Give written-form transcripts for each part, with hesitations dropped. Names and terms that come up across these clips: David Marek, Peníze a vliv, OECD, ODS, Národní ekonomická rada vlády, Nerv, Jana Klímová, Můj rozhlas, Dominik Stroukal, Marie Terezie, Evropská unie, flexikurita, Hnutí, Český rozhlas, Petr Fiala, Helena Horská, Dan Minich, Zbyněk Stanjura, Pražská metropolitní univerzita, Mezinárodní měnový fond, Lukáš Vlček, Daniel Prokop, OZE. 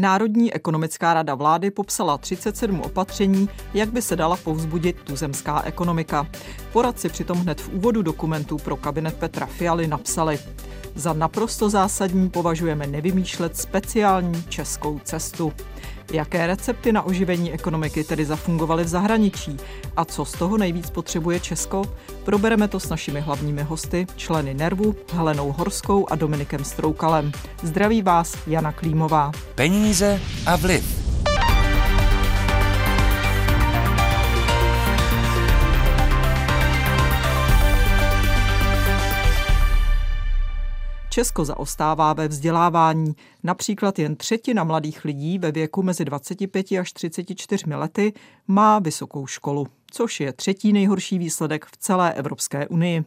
Národní ekonomická rada vlády popsala 37 opatření, jak by se dala povzbudit tuzemská ekonomika. Poradci přitom hned v úvodu dokumentů pro kabinet Petra Fialy napsali: Za naprosto zásadní považujeme nevymýšlet speciální českou cestu. Jaké recepty na oživení ekonomiky tedy zafungovaly v zahraničí a co z toho nejvíc potřebuje Česko? Probereme to s našimi hlavními hosty, členy Nervu, Helenou Horskou a Dominikem Stroukalem. Zdraví vás Jana Klímová. Peníze a vliv. Česko zaostává ve vzdělávání. Například jen 1/3 mladých lidí ve věku mezi 25 až 34 lety má vysokou školu, což je 3. nejhorší výsledek v celé Evropské unii.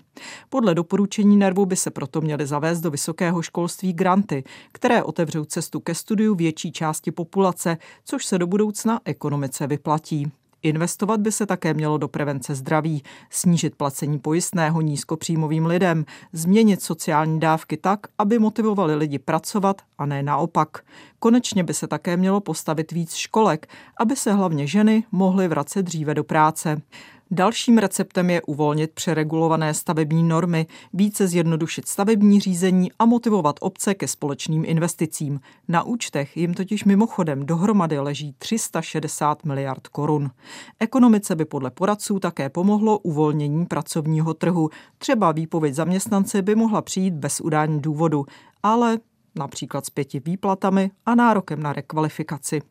Podle doporučení Nervu by se proto měly zavést do vysokého školství granty, které otevřou cestu ke studiu větší části populace, což se do budoucna ekonomice vyplatí. Investovat by se také mělo do prevence zdraví, snížit placení pojistného nízkopříjmovým lidem, změnit sociální dávky tak, aby motivovali lidi pracovat a ne naopak. Konečně by se také mělo postavit víc školek, aby se hlavně ženy mohly vracet dříve do práce. Dalším receptem je uvolnit přeregulované stavební normy, více zjednodušit stavební řízení a motivovat obce ke společným investicím. Na účtech jim totiž mimochodem dohromady leží 360 miliard korun. Ekonomice by podle poradců také pomohlo uvolnění pracovního trhu. Třeba výpověď zaměstnance by mohla přijít bez udání důvodu, ale například s 5 výplatami a nárokem na rekvalifikaci.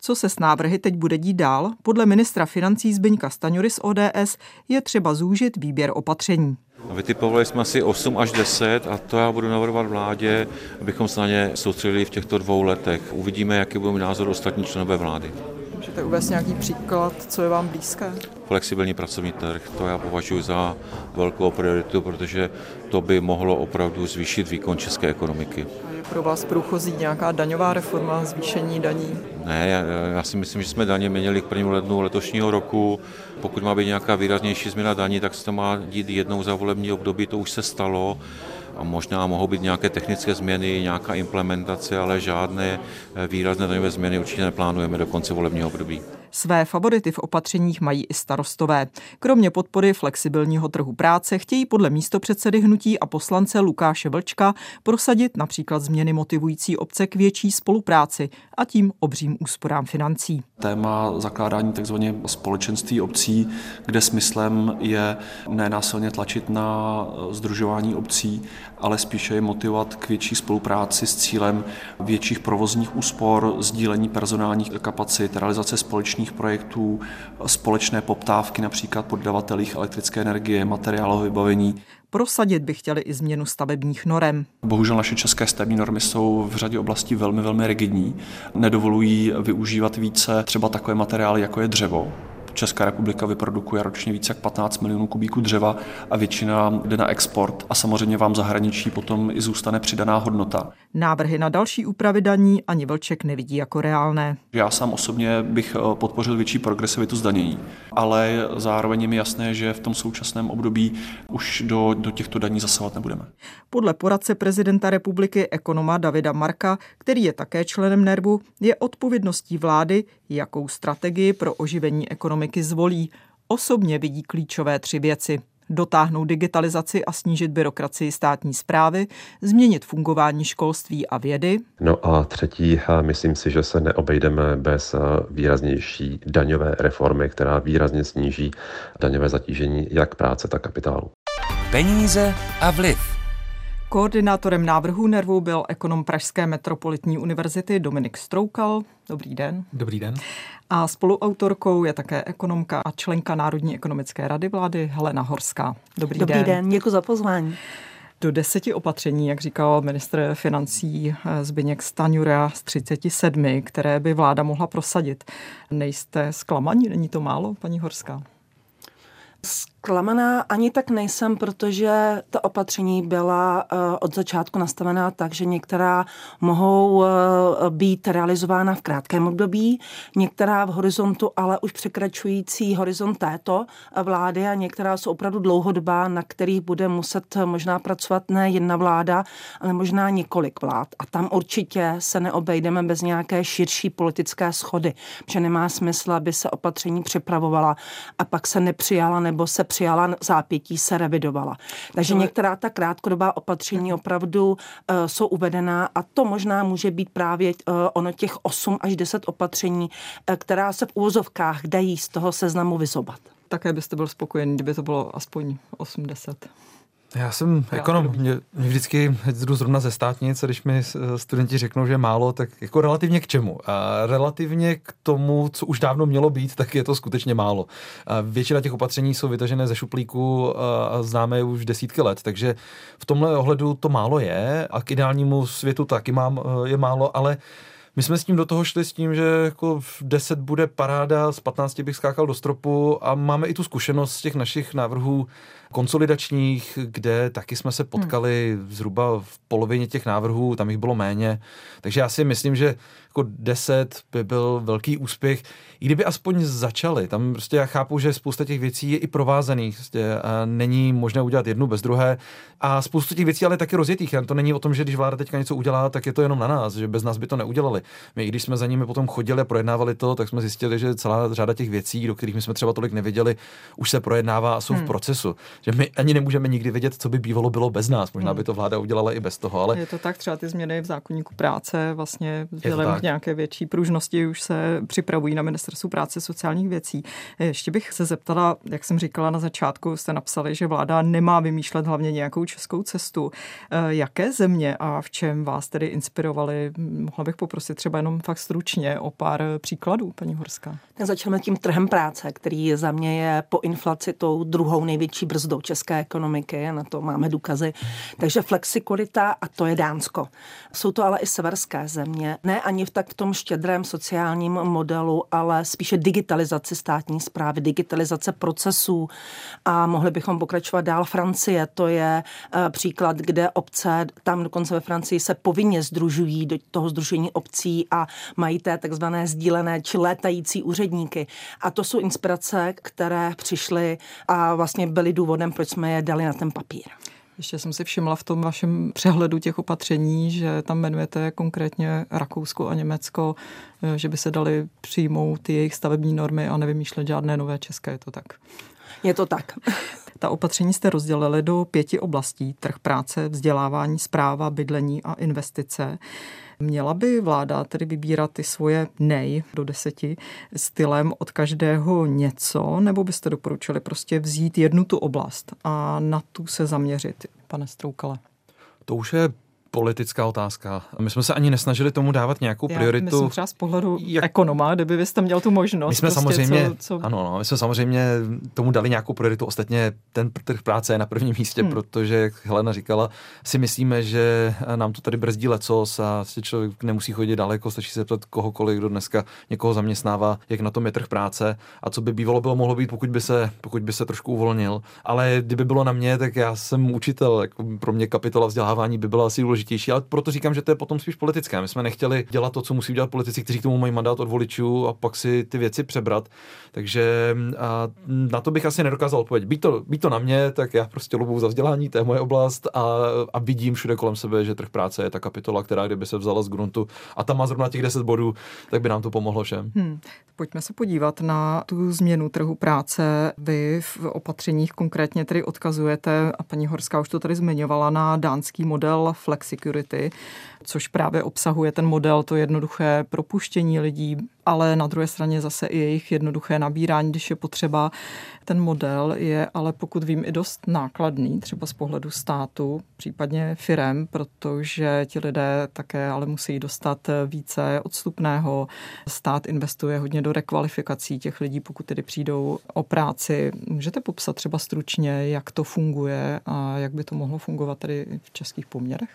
Co se s návrhy teď bude dít dál? Podle ministra financí Zbyňka Stanjury z ODS je třeba zúžit výběr opatření. Vytipovali jsme si 8 až 10 a to já budu navrhovat vládě, abychom se na ně soustředili v těchto 2 letech. Uvidíme, jaký bude názor ostatní členové vlády. Můžete uvést nějaký příklad, co je vám blízké? Flexibilní pracovní trh, to já považuji za velkou prioritu, protože to by mohlo opravdu zvýšit výkon české ekonomiky. A je pro vás průchozí nějaká daňová reforma, zvýšení daní? Ne, já si myslím, že jsme daně měnili k 1. lednu letošního roku. Pokud má být nějaká výraznější změna daní, tak se to má dít jednou za volební období, to už se stalo. A možná mohou být nějaké technické změny, nějaká implementace, ale žádné výrazné daňové změny určitě neplánujeme do konce volebního období. Své favority v opatřeních mají i starostové. Kromě podpory flexibilního trhu práce chtějí podle místopředsedy Hnutí a poslance Lukáše Vlčka prosadit například změny motivující obce k větší spolupráci a tím obřím úsporám financí. Téma zakládání tzv. Společenství obcí, kde smyslem je nenásilně tlačit na sdružování obcí, ale spíše je motivovat k větší spolupráci s cílem větších provozních úspor, sdílení personálních kapacit, realizace společných projektů, společné poptávky například po dodavatelích elektrické energie, materiálového vybavení. Prosadit by chtěli i změnu stavebních norem. Bohužel naše české stavební normy jsou v řadě oblastí velmi rigidní. Nedovolují využívat více třeba takové materiály, jako je dřevo. Česká republika vyprodukuje ročně více jak 15 milionů kubíků dřeva a většina jde na export a samozřejmě vám zahraničí potom i zůstane přidaná hodnota. Návrhy na další úpravy daní ani Vlček nevidí jako reálné. Já sám osobně bych podpořil větší progresivitu zdanění, ale zároveň je mi jasné, že v tom současném období už do těchto daní zasahovat nebudeme. Podle poradce prezidenta republiky ekonoma Davida Marka, který je také členem Nervu, je odpovědností vlády, jakou strategii pro oživení ekonomiky zvolí. Osobně vidí klíčové 3 věci. Dotáhnout digitalizaci a snížit byrokracii státní správy, změnit fungování školství a vědy. No a 3, myslím si, že se neobejdeme bez výraznější daňové reformy, která výrazně sníží daňové zatížení jak práce, tak kapitálu. Peníze a vliv. Koordinátorem návrhu Nervu byl ekonom Pražské metropolitní univerzity Dominik Stroukal. Dobrý den. Dobrý den. A spoluautorkou je také ekonomka a členka Národní ekonomické rady vlády Helena Horská. Dobrý den. Dobrý den, děkuji za pozvání. Do 10 opatření, jak říkal ministr financí Zbyněk Stanjura, z 37, které by vláda mohla prosadit. Nejste zklamaní? Není to málo, paní Horská? zklamaná ani tak nejsem, protože ta opatření byla od začátku nastavená tak, že některá mohou být realizována v krátkém období, některá v horizontu, ale už překračující horizont této vlády a některá jsou opravdu dlouhodobá, na kterých bude muset možná pracovat ne jedna vláda, ale možná několik vlád. A tam určitě se neobejdeme bez nějaké širší politické shody, protože nemá smysl, aby se opatření připravovala a pak se nepřijala nebo se přijala zápětí, se revidovala. Takže některá ta krátkodobá opatření opravdu jsou uvedená a to možná může být právě ono těch 8 až 10 opatření, která se v úvozovkách dají z toho seznamu vyzobat. Také byste byl spokojený, kdyby to bylo aspoň 8-10. Já jsem ekonom. Mě vždycky jdu zrovna ze státnic a když mi studenti řeknou, že je málo, tak jako relativně k čemu? A relativně k tomu, co už dávno mělo být, tak je to skutečně málo. A většina těch opatření jsou vytažené ze šuplíku a známe je už desítky let, takže v tomhle ohledu to málo je a k ideálnímu světu taky je málo, ale my jsme s tím do toho šli s tím, že jako 10 bude paráda, z 15 bych skákal do stropu a máme i tu zkušenost z těch našich návrhů konsolidačních, kde taky jsme se potkali zhruba v polovině těch návrhů, tam jich bylo méně. Takže já si myslím, že jako 10 by byl velký úspěch, i kdyby aspoň začali. Tam prostě já chápu, že spousta těch věcí je i provázaných. Prostě není možné udělat jednu bez druhé. A spoustu těch věcí ale taky rozjetých. To není o tom, že když vláda teďka něco udělá, tak je to jenom na nás, že bez nás by to neudělali. My, i když jsme za nimi potom chodili a projednávali to, tak jsme zjistili, že celá řada těch věcí, do kterých my jsme třeba tolik nevěděli, už se projednává a jsou v procesu. Že my ani nemůžeme nikdy vědět, co by bylo bez nás. Možná by to vláda udělala i bez toho, ale je to tak, třeba ty změny v zákoníku práce vlastně vzhledem k nějaké větší pružnosti už se připravují na Ministerstvu práce sociálních věcí. Ještě bych se zeptala, jak jsem říkala na začátku, jste napsali, že vláda nemá vymýšlet hlavně nějakou českou cestu. Jaké země a v čem vás tedy inspirovaly? Mohla bych poprosit třeba jenom fakt stručně o pár příkladů, paní Horská. Začneme tím trhem práce, který za mě je po inflaci tou druhou největší do české ekonomiky, na to máme důkazy. Takže flexikurita a to je Dánsko. Jsou to ale i severské země. Ne ani tak v tom štědrém sociálním modelu, ale spíše digitalizace státní správy, digitalizace procesů a mohli bychom pokračovat dál. Francie, to je příklad, kde obce, tam dokonce ve Francii se povinně sdružují do toho sdružení obcí a mají té takzvané sdílené či létající úředníky. A to jsou inspirace, které přišly a vlastně byly důvodem, proč jsme je dali na ten papír. Ještě jsem si všimla v tom vašem přehledu těch opatření, že tam jmenujete konkrétně Rakousko a Německo, že by se dali přijmout jejich stavební normy a nevymýšlet žádné nové české, je to tak? Je to tak. Ta opatření jste rozdělili do 5 oblastí. Trh práce, vzdělávání, správa, bydlení a investice. Měla by vláda tedy vybírat ty svoje nej do 10 stylem od každého něco, nebo byste doporučili prostě vzít jednu tu oblast a na tu se zaměřit, pane Stroukale? To už je politická otázka. My jsme se ani nesnažili tomu dávat nějakou prioritu. Myslím třeba z pohledu ekonoma, kdyby vy jste měl tu možnost. My jsme, prostě samozřejmě, my jsme samozřejmě tomu dali nějakou prioritu. Ostatně ten trh práce je na prvním místě, protože, jak Helena říkala, si myslíme, že nám to tady brzdí lecos a si člověk nemusí chodit daleko, stačí se ptat kohokoliv, kdo dneska někoho zaměstnává, jak na tom je trh práce a co by bývalo bylo mohlo být, pokud by se trošku uvolnil. Ale kdyby bylo na mě, tak já jsem učitel. Jako pro mě kapitola vzdělávání by byla asi důležitější, ale proto říkám, že to je potom spíš politické. My jsme nechtěli dělat to, co musí dělat politici, kteří k tomu mají mandát od voličů a pak si ty věci přebrat. Takže na to bych asi nedokázal odpovědět. Být to na mě, tak já prostě lubuju za vzdělání, to je moje oblast a vidím všude kolem sebe, že trh práce je ta kapitola, která kdyby se vzala z gruntu a tam má zrovna těch 10 bodů, tak by nám to pomohlo všem. Pojďme se podívat na tu změnu trhu práce. Vy v opatřeních konkrétně tedy odkazujete, a paní Horská už to tady zmiňovala, na dánský model flexicurity, což právě obsahuje ten model, to jednoduché propuštění lidí, ale na druhé straně zase i jejich jednoduché nabírání, když je potřeba. Ten model je ale, pokud vím, i dost nákladný, třeba z pohledu státu, případně firem, protože ti lidé také ale musí dostat více odstupného. Stát investuje hodně do rekvalifikací těch lidí, pokud tedy přijdou o práci. Můžete popsat třeba stručně, jak to funguje a jak by to mohlo fungovat tady v českých poměrech?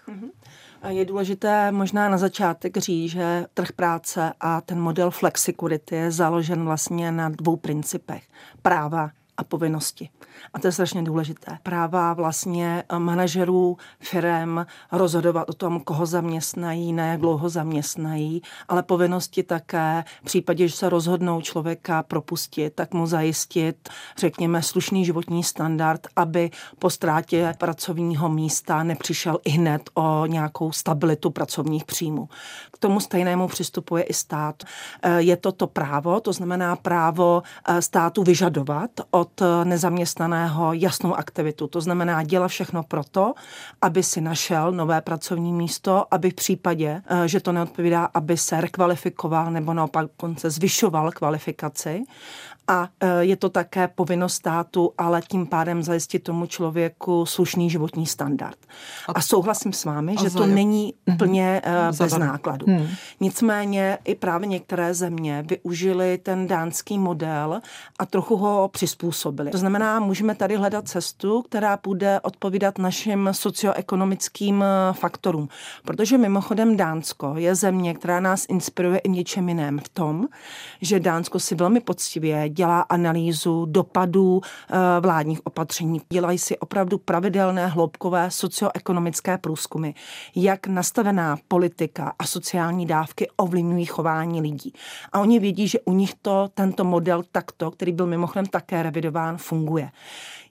Je důležité možná na začátek říct, že trh práce a ten model flexikurity je založen vlastně na dvou principech. Práva a povinnosti. A to je strašně důležité. Práva vlastně manažerů, firem rozhodovat o tom, koho zaměstnají, na jak dlouho zaměstnají, ale povinnosti také, v případě, že se rozhodnou člověka propustit, tak mu zajistit, řekněme, slušný životní standard, aby po ztrátě pracovního místa nepřišel ihned o nějakou stabilitu pracovních příjmů. K tomu stejnému přistupuje i stát. Je to právo, to znamená právo státu vyžadovat od nezaměstnaného jasnou aktivitu. To znamená dělat všechno proto, aby si našel nové pracovní místo, aby v případě, že to neodpovídá, aby se rekvalifikoval nebo naopak konce zvyšoval kvalifikaci. A je to také povinnost státu, ale tím pádem zajistit tomu člověku slušný životní standard. A souhlasím s vámi, že to není úplně bez nákladu. Nicméně i právě některé země využili ten dánský model a trochu ho přizpůsobili. To znamená, můžeme tady hledat cestu, která bude odpovídat našim socioekonomickým faktorům. Protože mimochodem Dánsko je země, která nás inspiruje i něčem jiném v tom, že Dánsko si velmi poctivě dělá analýzu dopadů vládních opatření. Dělají si opravdu pravidelné hloubkové socioekonomické průzkumy, jak nastavená politika a sociální dávky ovlivňují chování lidí. A oni vědí, že u nich tento model takto, který byl mimochodem také revidován, funguje.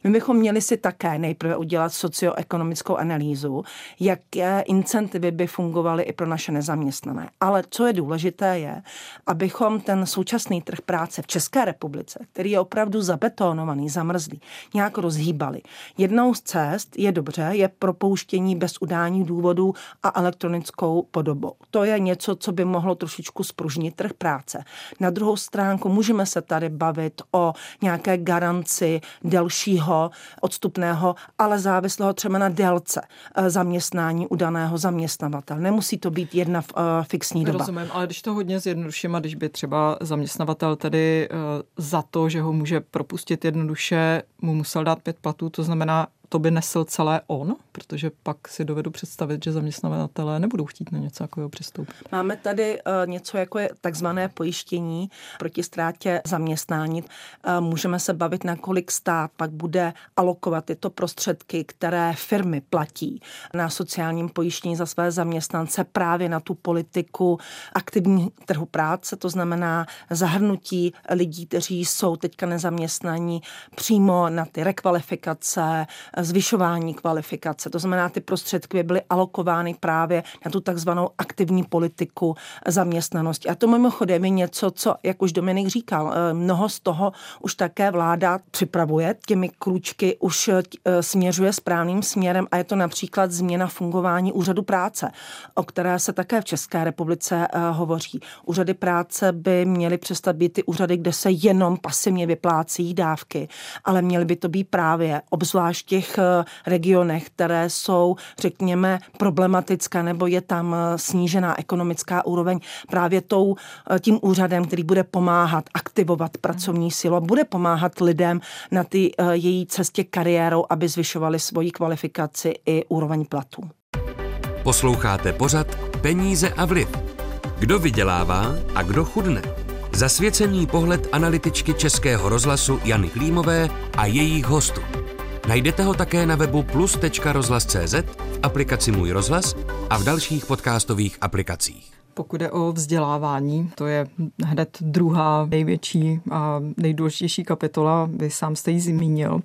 My bychom měli si také nejprve udělat socioekonomickou analýzu, jaké incentivy by fungovaly i pro naše nezaměstnané. Ale co je důležité je, abychom ten současný trh práce v České republice, který je opravdu zabetonovaný, zamrzlý, nějak rozhýbali. Jednou z cest je dobře, je propouštění bez udání důvodů a elektronickou podobou. To je něco, co by mohlo trošičku spružnit trh práce. Na druhou stránku můžeme se tady bavit o nějaké garanci delšího odstupného, ale závislého třeba na délce zaměstnání u daného zaměstnavatele. Nemusí to být jedna fixní doba. Rozumím, ale když to hodně zjednoduším a když by třeba zaměstnavatel tedy za to, že ho může propustit jednoduše, mu musel dát 5 platů, to znamená, to by nesl celé on, protože pak si dovedu představit, že zaměstnavatelé nebudou chtít na něco takového přistoupit. Máme tady něco jako je takzvané pojištění proti ztrátě zaměstnání. Můžeme se bavit, nakolik stát pak bude alokovat tyto prostředky, které firmy platí na sociálním pojištění za své zaměstnance právě na tu politiku aktivní trhu práce, to znamená zahrnutí lidí, kteří jsou teďka nezaměstnaní, přímo na ty rekvalifikace, zvyšování kvalifikace. To znamená, ty prostředky byly alokovány právě na tu takzvanou aktivní politiku zaměstnanosti. A to mimochodem je něco, co, jak už Dominik říkal, mnoho z toho už také vláda připravuje. Těmi krůčky už směřuje správným směrem a je to například změna fungování úřadu práce, o které se také v České republice hovoří. Úřady práce by měly přestat být ty úřady, kde se jenom pasivně vyplácí dávky, ale měly by to být právě obzvlášť těch regionech, které jsou, řekněme, problematické, nebo je tam snížená ekonomická úroveň právě tím úřadem, který bude pomáhat aktivovat pracovní sílu a bude pomáhat lidem na ty její cestě kariérou, aby zvyšovali svoji kvalifikaci i úroveň platů. Posloucháte pořad Peníze a vliv. Kdo vydělává a kdo chudne? Zasvěcený pohled analytičky Českého rozhlasu Jany Klímové a jejich hostů. Najdete ho také na webu plus.rozhlas.cz, v aplikaci Můj rozhlas a v dalších podcastových aplikacích. Pokud jde o vzdělávání, to je hned druhá největší a nejdůležitější kapitola, vy sám jste ji zmínil.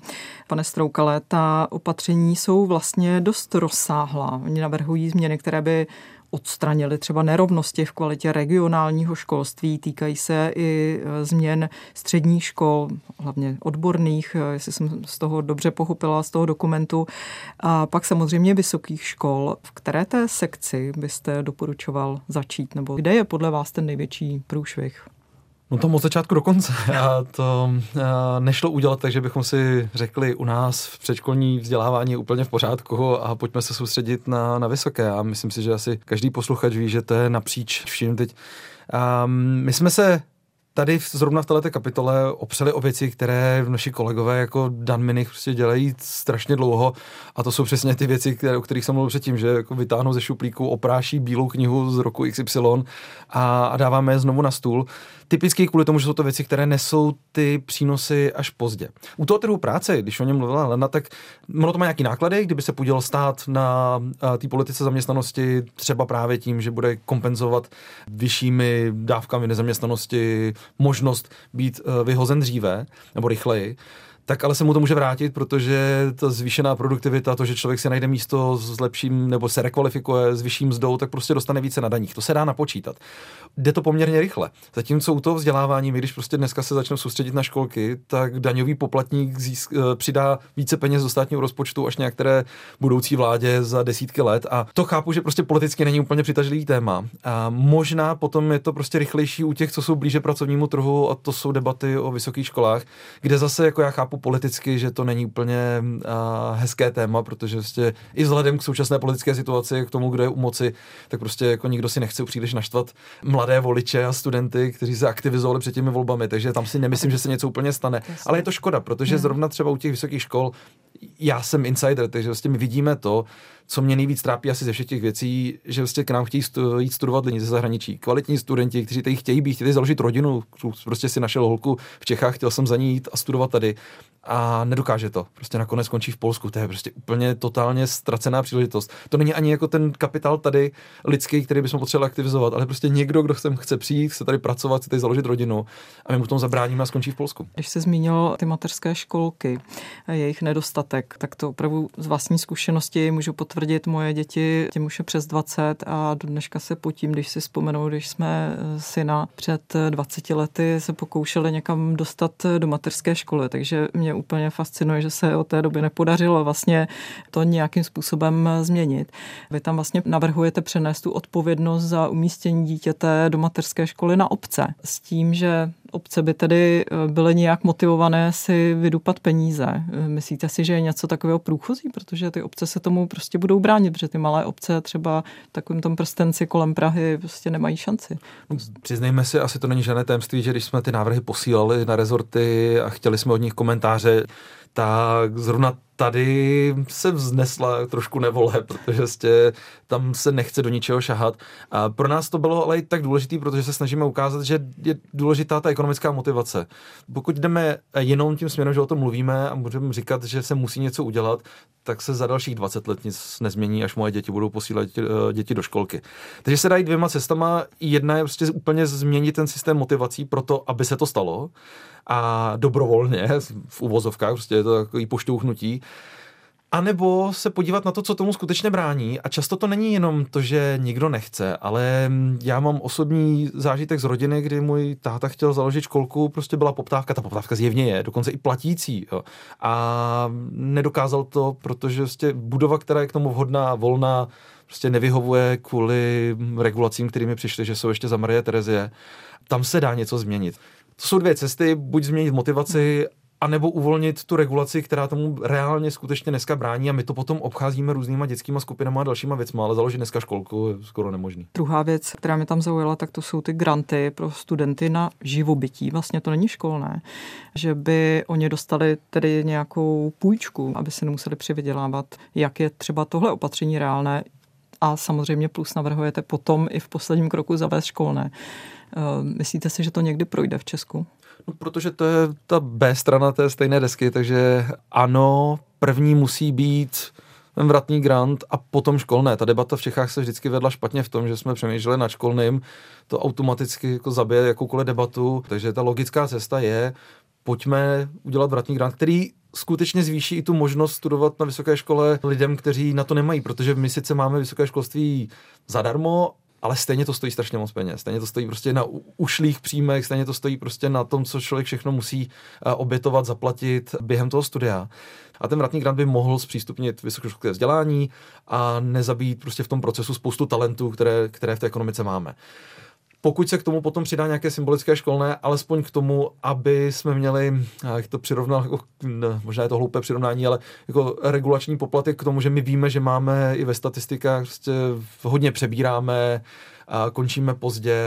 Pane Stroukale, ta opatření jsou vlastně dost rozsáhlá. Oni navrhují změny, které by odstranili třeba nerovnosti v kvalitě regionálního školství, týkají se i změn středních škol, hlavně odborných, jestli jsem z toho dobře pochopila, z toho dokumentu. A pak samozřejmě vysokých škol. V které té sekci byste doporučoval začít, nebo kde je podle vás ten největší průšvih? No to od začátku do konce. To nešlo udělat, takže bychom si řekli, u nás v předškolní vzdělávání je úplně v pořádku a pojďme se soustředit na vysoké. A myslím si, že asi každý posluchač ví, že to je napříč vším teď. My jsme se tady zrovna v této kapitole opřeli o věci, které naši kolegové jako Dan Minich prostě dělají strašně dlouho, a to jsou přesně ty věci, o kterých jsem mluvil předtím, že jako vytáhnou ze šuplíku, opráší bílou knihu z roku XY a dáváme je znovu na stůl. Typicky kvůli tomu, že jsou to věci, které nesou ty přínosy až pozdě. U toho trhu práce, když o něm mluvila Helena, tak ono to má nějaký náklady, kdyby se podílel stát na té politice zaměstnanosti třeba právě tím, že bude kompenzovat vyššími dávkami nezaměstnanosti možnost být vyhozen dříve nebo rychleji, tak ale se mu to může vrátit, protože ta zvýšená produktivita, to, že člověk si najde místo s lepším nebo se rekvalifikuje s vyšším mzdou, tak prostě dostane více na daních. To se dá napočítat. Jde to poměrně rychle. Zatímco u toho vzdělávání, když prostě dneska se začnou soustředit na školky, tak daňový poplatník přidá více peněz do státního rozpočtu až některé budoucí vládě za desítky let. A to chápu, že prostě politicky není úplně přitažlivý téma. A možná potom je to prostě rychlejší u těch, co jsou blíže pracovnímu trhu, a to jsou debaty o vysokých školách, kde zase jako já chápu politicky, že to není úplně hezké téma, protože prostě i vzhledem k současné politické situaci, k tomu, kdo je u moci, tak prostě jako nikdo si nechce příliš naštvat mladé voliče a studenty, kteří se aktivizovali před těmi volbami, takže tam si nemyslím, že se něco úplně stane. Ale je to škoda, protože zrovna třeba u těch vysokých škol, já jsem insider, takže prostě my vidíme to, co mě nejvíc trápí asi ze všech těch věcí, že prostě k nám chtějí jít studovat lidi ze zahraničí. Kvalitní studenti, kteří tady chtějí založit rodinu, prostě si našel holku v Čechách, chtěl jsem za ní jít a studovat tady a nedokáže to. Prostě nakonec skončí v Polsku. To je prostě úplně totálně ztracená příležitost. To není ani jako ten kapitál tady lidský, který bychom potřebovali aktivizovat, ale prostě někdo, kdo chce přijít, chce tady pracovat, chce tady založit rodinu a my mu tomu zabráníme a skončí v Polsku. Když se zmínilo ty mateřské školky, jejich nedostatek, tak to opravdu z vlastní zkušenosti můžu potvrdit. Moje děti, těm už je přes 20 a do dneška se potím, když si vzpomenu, když jsme syna před 20 lety se pokoušeli někam dostat do mateřské školy, takže mě úplně fascinuje, že se od té doby nepodařilo vlastně to nějakým způsobem změnit. Vy tam vlastně navrhujete přenést tu odpovědnost za umístění dítěte do mateřské školy na obce s tím, že obce by tedy byly nějak motivované si vydupat peníze. Myslíte si, že je něco takového průchozí? Protože ty obce se tomu prostě budou bránit, protože ty malé obce třeba v takovém tom prstenci kolem Prahy prostě nemají šanci. Přiznejme si, asi to není žádné tajemství, že když jsme ty návrhy posílali na rezorty a chtěli jsme od nich komentáře, tak zrovna tady se vznesla trošku nevole, protože tam se nechce do ničeho šahat. A pro nás to bylo ale i tak důležité, protože se snažíme ukázat, že je důležitá ta ekonomická motivace. Pokud jdeme jenom tím směrem, že o tom mluvíme a můžeme říkat, že se musí něco udělat, tak se za dalších 20 let nic nezmění, až moje děti budou posílat děti do školky. Takže se dají dvěma cestama. Jedna je prostě úplně změnit ten systém motivací pro to, aby se to stalo. A dobrovolně, v uvozovkách, prostě je to takový pošťouchnutí. A nebo se podívat na to, co tomu skutečně brání. A často to není jenom to, že nikdo nechce, ale já mám osobní zážitek z rodiny, kdy můj táta chtěl založit školku, prostě byla poptávka, ta poptávka zjevně je, dokonce i platící. Jo. A nedokázal to, protože prostě budova, která je k tomu vhodná, volná, prostě nevyhovuje kvůli regulacím, kterými přišly, že jsou ještě za Marie Terezie. Tam se dá něco změnit. To jsou dvě cesty, buď změnit motivaci, anebo uvolnit tu regulaci, která tomu reálně skutečně dneska brání a my to potom obcházíme různýma dětskýma skupinama a dalšíma věcma, ale založit dneska školku je skoro nemožný. Druhá věc, která mě tam zaujala, tak to jsou ty granty pro studenty na živobytí. Vlastně to není školné, že by oni dostali tedy nějakou půjčku, aby se nemuseli přivydělávat. Jak je třeba tohle opatření reálné? A samozřejmě plus navrhujete potom i v posledním kroku zavést školné. Myslíte si, že to někdy projde v Česku? No, protože to je ta B strana té stejné desky, takže ano, první musí být vratný grant a potom školné. Ta debata v Čechách se vždycky vedla špatně v tom, že jsme přemýšleli nad školným, to automaticky jako zabije jakoukoliv debatu, takže ta logická cesta je, pojďme udělat vratný grant, který skutečně zvýší i tu možnost studovat na vysoké škole lidem, kteří na to nemají, protože my sice máme vysoké školství zadarmo, ale stejně to stojí strašně moc peněz. Stejně to stojí prostě na ušlých příjmech, stejně to stojí prostě na tom, co člověk všechno musí obětovat, zaplatit během toho studia. A ten vratný grant by mohl zpřístupnit vysokoškolské vzdělání a nezabít prostě v tom procesu spoustu talentů, které v té ekonomice máme. Pokud se k tomu potom přidá nějaké symbolické školné, alespoň k tomu, aby jsme měli, jak to přirovnal, jako, možná je to hloupé přirovnání, ale jako regulační poplatek k tomu, že my víme, že máme i ve statistikách, prostě hodně přebíráme končíme pozdě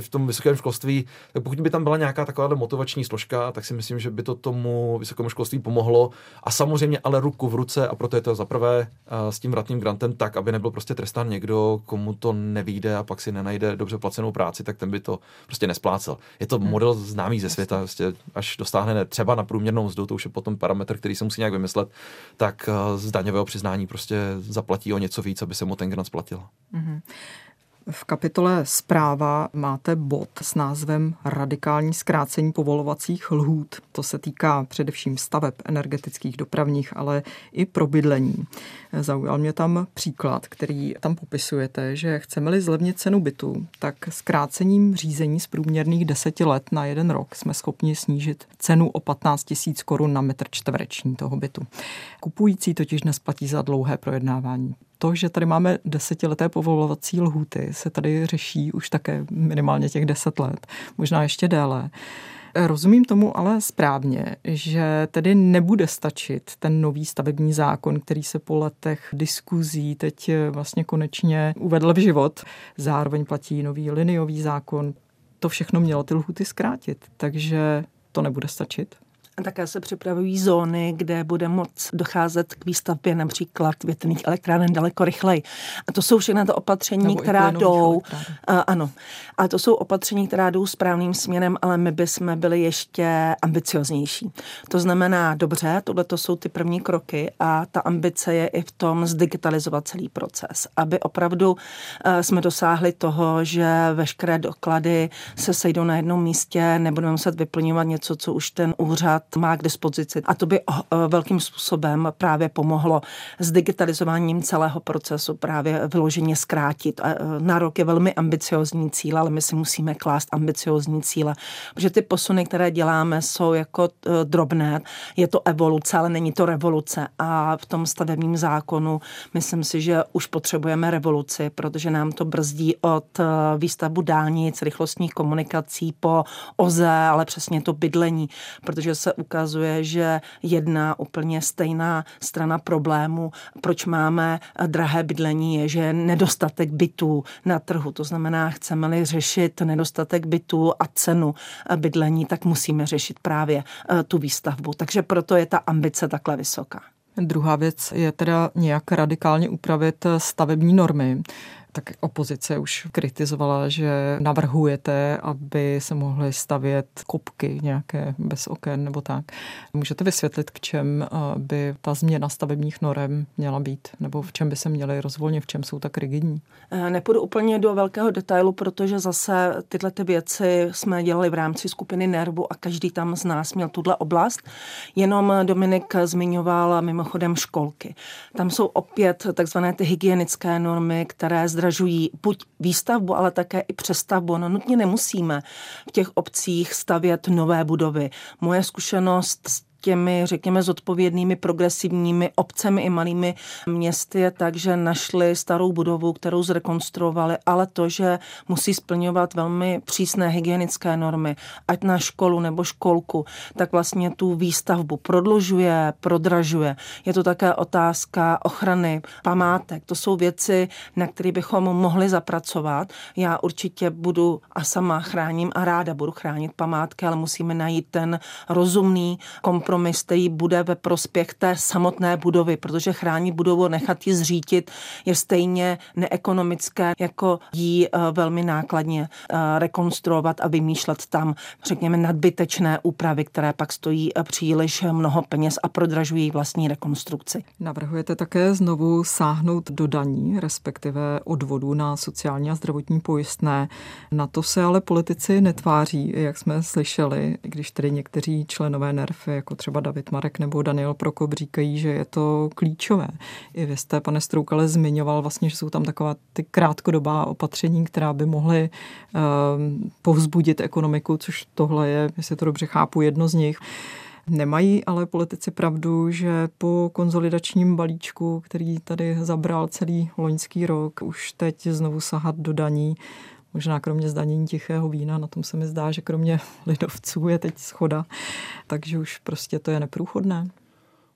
v tom vysokém školství, tak pokud by tam byla nějaká taková motivační složka, tak si myslím, že by to tomu vysokému školství pomohlo. A samozřejmě ale ruku v ruce, a proto je to zaprvé s tím vratným grantem tak, aby nebyl prostě trestán někdo, komu to nevyjde a pak si nenajde dobře placenou práci, tak ten by to prostě nesplácel. Je to model známý ze světa, prostě až dostáhne třeba na průměrnou mzdu, to už je potom parametr, který se musí nějak vymyslet, tak z daňového přiznání prostě zaplatí o něco víc, aby se mu ten grant splatil. Mm-hmm. V kapitole zpráva máte bod s názvem Radikální zkrácení povolovacích lhůt. To se týká především staveb energetických, dopravních, ale i pro bydlení. Zaujal mě tam příklad, který tam popisujete, že chceme-li zlevnit cenu bytu, tak zkrácením řízení z průměrných 10 let na 1 rok jsme schopni snížit cenu o 15 000 korun na metr čtvereční toho bytu. Kupující totiž dnes platí za dlouhé projednávání. To, že tady máme 10leté povolovací lhůty, se tady řeší už také minimálně těch 10 let, možná ještě déle. Rozumím tomu ale správně, že tedy nebude stačit ten nový stavební zákon, který se po letech diskuzí teď vlastně konečně uvedl v život. Zároveň platí nový liniový zákon. To všechno mělo ty lhůty zkrátit, takže to nebude stačit. Také se připravují zóny, kde bude moc docházet k výstavbě například větrných elektráren daleko rychleji. A to jsou všechna ta opatření, která jdou... Ano. A to jsou opatření, která jdou správným směrem, ale my bychom byli ještě ambicioznější. To znamená, dobře, tohle to jsou ty první kroky a ta ambice je i v tom zdigitalizovat celý proces, aby opravdu jsme dosáhli toho, že veškeré doklady se sejdou na jednom místě, nebudeme muset vyplňovat něco, co už ten úřad má k dispozici. A to by velkým způsobem právě pomohlo s digitalizováním celého procesu právě vyloženě zkrátit. Na rok je velmi ambiciózní cíl, ale my si musíme klást ambiciózní cíle, protože ty posuny, které děláme, jsou jako drobné. Je to evoluce, ale není to revoluce. A v tom stavebním zákonu myslím si, že už potřebujeme revoluci, protože nám to brzdí od výstavbu dálnic, rychlostních komunikací po OZE, ale přesně to bydlení, protože se ukazuje, že jedna úplně stejná strana problému, proč máme drahé bydlení, je, že je nedostatek bytů na trhu. To znamená, chceme-li řešit nedostatek bytů a cenu bydlení, tak musíme řešit právě tu výstavbu. Takže proto je ta ambice takhle vysoká. Druhá věc je teda nějak radikálně upravit stavební normy. Tak opozice už kritizovala, že navrhujete, aby se mohly stavět kopky nějaké bez oken nebo tak. Můžete vysvětlit, k čem by ta změna stavebních norem měla být? Nebo v čem by se měly rozvolnit, v čem jsou tak rigidní? Nepůjdu úplně do velkého detailu, protože zase tyhle ty věci jsme dělali v rámci skupiny Nervu a každý tam z nás měl tuhle oblast. Jenom Dominik zmiňoval mimochodem školky. Tam jsou opět takzvané ty hygienické normy, které zdražují buď výstavbu, ale také i přestavbu. No nutně nemusíme v těch obcích stavět nové budovy. Moje zkušenost s těmi, řekněme, zodpovědnými progresivními obcemi i malými městy je tak, že našli starou budovu, kterou zrekonstruovali, ale to, že musí splňovat velmi přísné hygienické normy, ať na školu nebo školku, tak vlastně tu výstavbu prodlužuje, prodražuje. Je to také otázka ochrany památek. To jsou věci, na které bychom mohli zapracovat. Já určitě budu a sama chráním a ráda budu chránit památky, ale musíme najít ten rozumný kompromis, který bude ve prospěch té samotné budovy, protože chránit budovu, nechat ji zřítit, je stejně neekonomické, jako ji velmi nákladně rekonstruovat a vymýšlet tam, řekněme, nadbytečné úpravy, které pak stojí příliš mnoho peněz a prodražují vlastní rekonstrukci. Navrhujete také znovu sáhnout do daní, respektive odvodů na sociální a zdravotní pojistné. Na to se ale politici netváří, jak jsme slyšeli, když tedy někteří členové Nerv, jako třeba David Marek nebo Daniel Prokop, říkají, že je to klíčové. I vy jste, pane Stroukale, zmiňoval vlastně, že jsou tam taková ty krátkodobá opatření, která by mohly povzbudit ekonomiku, což tohle je, jestli to dobře chápu, jedno z nich. Nemají ale politici pravdu, že po konsolidačním balíčku, který tady zabral celý loňský rok, už teď znovu sahat do daní, možná kromě zdanění tichého vína, na tom se mi zdá, že kromě lidovců je teď shoda, takže už prostě to je neprůchodné.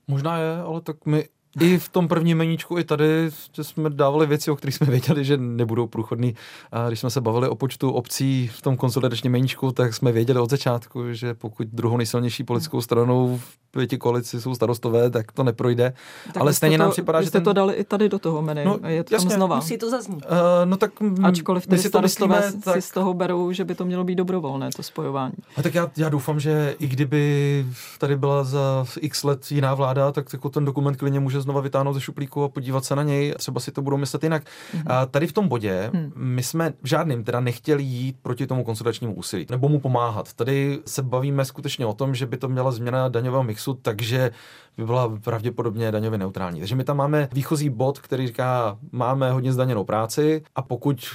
Možná je, ale tak my i v tom prvním meníčku, i tady jsme dávali věci, o kterých jsme věděli, že nebudou průchodný. A když jsme se bavili o počtu obcí v tom konsolidačním meníčku, tak jsme věděli od začátku, že pokud druhou nejsilnější politickou stranou v pětikoalici jsou Starostové, tak to neprojde. Tak ale stejně nám připadá, že jste to dali i tady do toho menu. No, je to jasně, tam znova. Musí to zaznít. No tak ačkoliv ty Starostové tak... si z toho berou, že by to mělo být dobrovolné, to spojování. A tak já doufám, že i kdyby tady byla za x let jiná vláda, tak jako ten dokument klidně může znova vytáhnout ze šuplíku a podívat se na něj, třeba si to budou myslet jinak. A tady v tom bodě my jsme v žádným teda nechtěli jít proti tomu konsolidačnímu úsilí nebo mu pomáhat. Tady se bavíme skutečně o tom, že by to měla změna daňového mixu, takže by byla pravděpodobně daňově neutrální. Takže my tam máme výchozí bod, který říká, máme hodně zdaněnou práci a pokud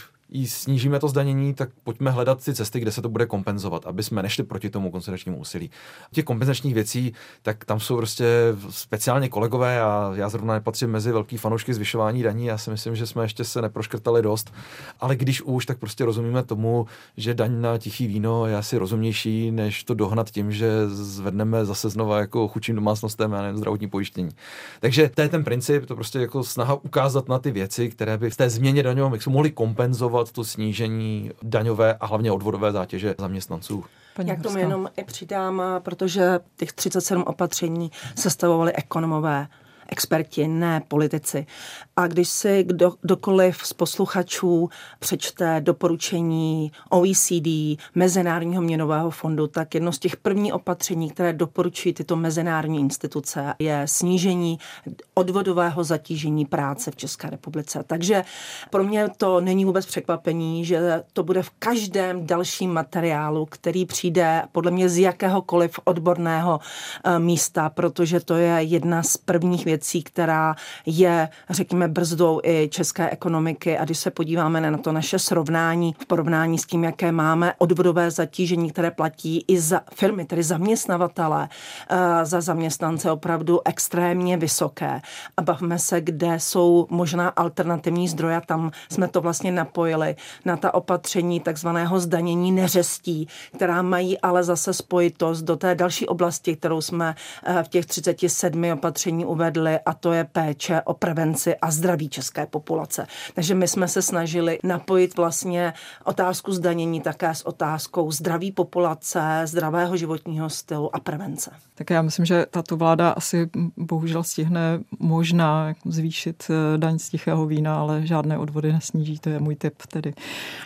snížíme to zdanění, tak pojďme hledat ty cesty, kde se to bude kompenzovat, aby jsme nešli proti tomu konsolidačnímu úsilí. Těch kompenzačních věcí, tak tam jsou prostě speciálně kolegové a já zrovna nepatřím mezi velký fanoušky zvyšování daní. Já si myslím, že jsme ještě se neproškrtali dost, ale když už, tak prostě rozumíme tomu, že daň na tichý víno je asi rozumnější, než to dohnat tím, že zvedneme zase znova jako chudším domácnostem a zdravotní pojištění. Takže to je ten princip, to prostě jako snaha ukázat na ty věci, které by v té změně daňového mixu mohly kompenzovat to snížení daňové a hlavně odvodové zátěže zaměstnanců. Já k tomu jenom i přidám, protože těch 37 opatření sestavovali ekonomové, experti, ne politici. A když si kdokoliv z posluchačů přečte doporučení OECD, Mezinárodního měnového fondu, tak jedno z těch prvních opatření, které doporučují tyto mezinárodní instituce, je snížení odvodového zatížení práce v České republice. Takže pro mě to není vůbec překvapení, že to bude v každém dalším materiálu, který přijde podle mě z jakéhokoliv odborného místa, protože to je jedna z prvních věcí, která je, řekněme, brzdou i české ekonomiky. A když se podíváme na to naše srovnání v porovnání s tím, jaké máme odvodové zatížení, které platí i za firmy, tedy zaměstnavatele, za zaměstnance opravdu extrémně vysoké. A bavme se, kde jsou možná alternativní zdroje, a tam jsme to vlastně napojili na ta opatření takzvaného zdanění neřestí, která mají ale zase spojitost do té další oblasti, kterou jsme v těch 37 opatření uvedli, a to je péče o prevenci a zdraví české populace. Takže my jsme se snažili napojit vlastně otázku zdanění také s otázkou zdraví populace, zdravého životního stylu a prevence. Tak já myslím, že tato vláda asi bohužel stihne možná zvýšit daň z tichého vína, ale žádné odvody nesníží, to je můj tip tedy.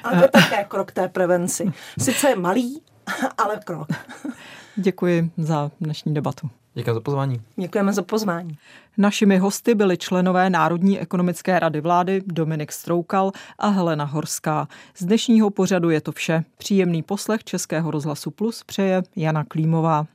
A to je také krok té prevenci. Sice je malý, ale krok. Děkuji za dnešní debatu. Děkujeme za pozvání. Děkujeme za pozvání. Našimi hosty byli členové Národní ekonomické rady vlády Dominik Stroukal a Helena Horská. Z dnešního pořadu je to vše. Příjemný poslech Českého rozhlasu Plus přeje Jana Klímová.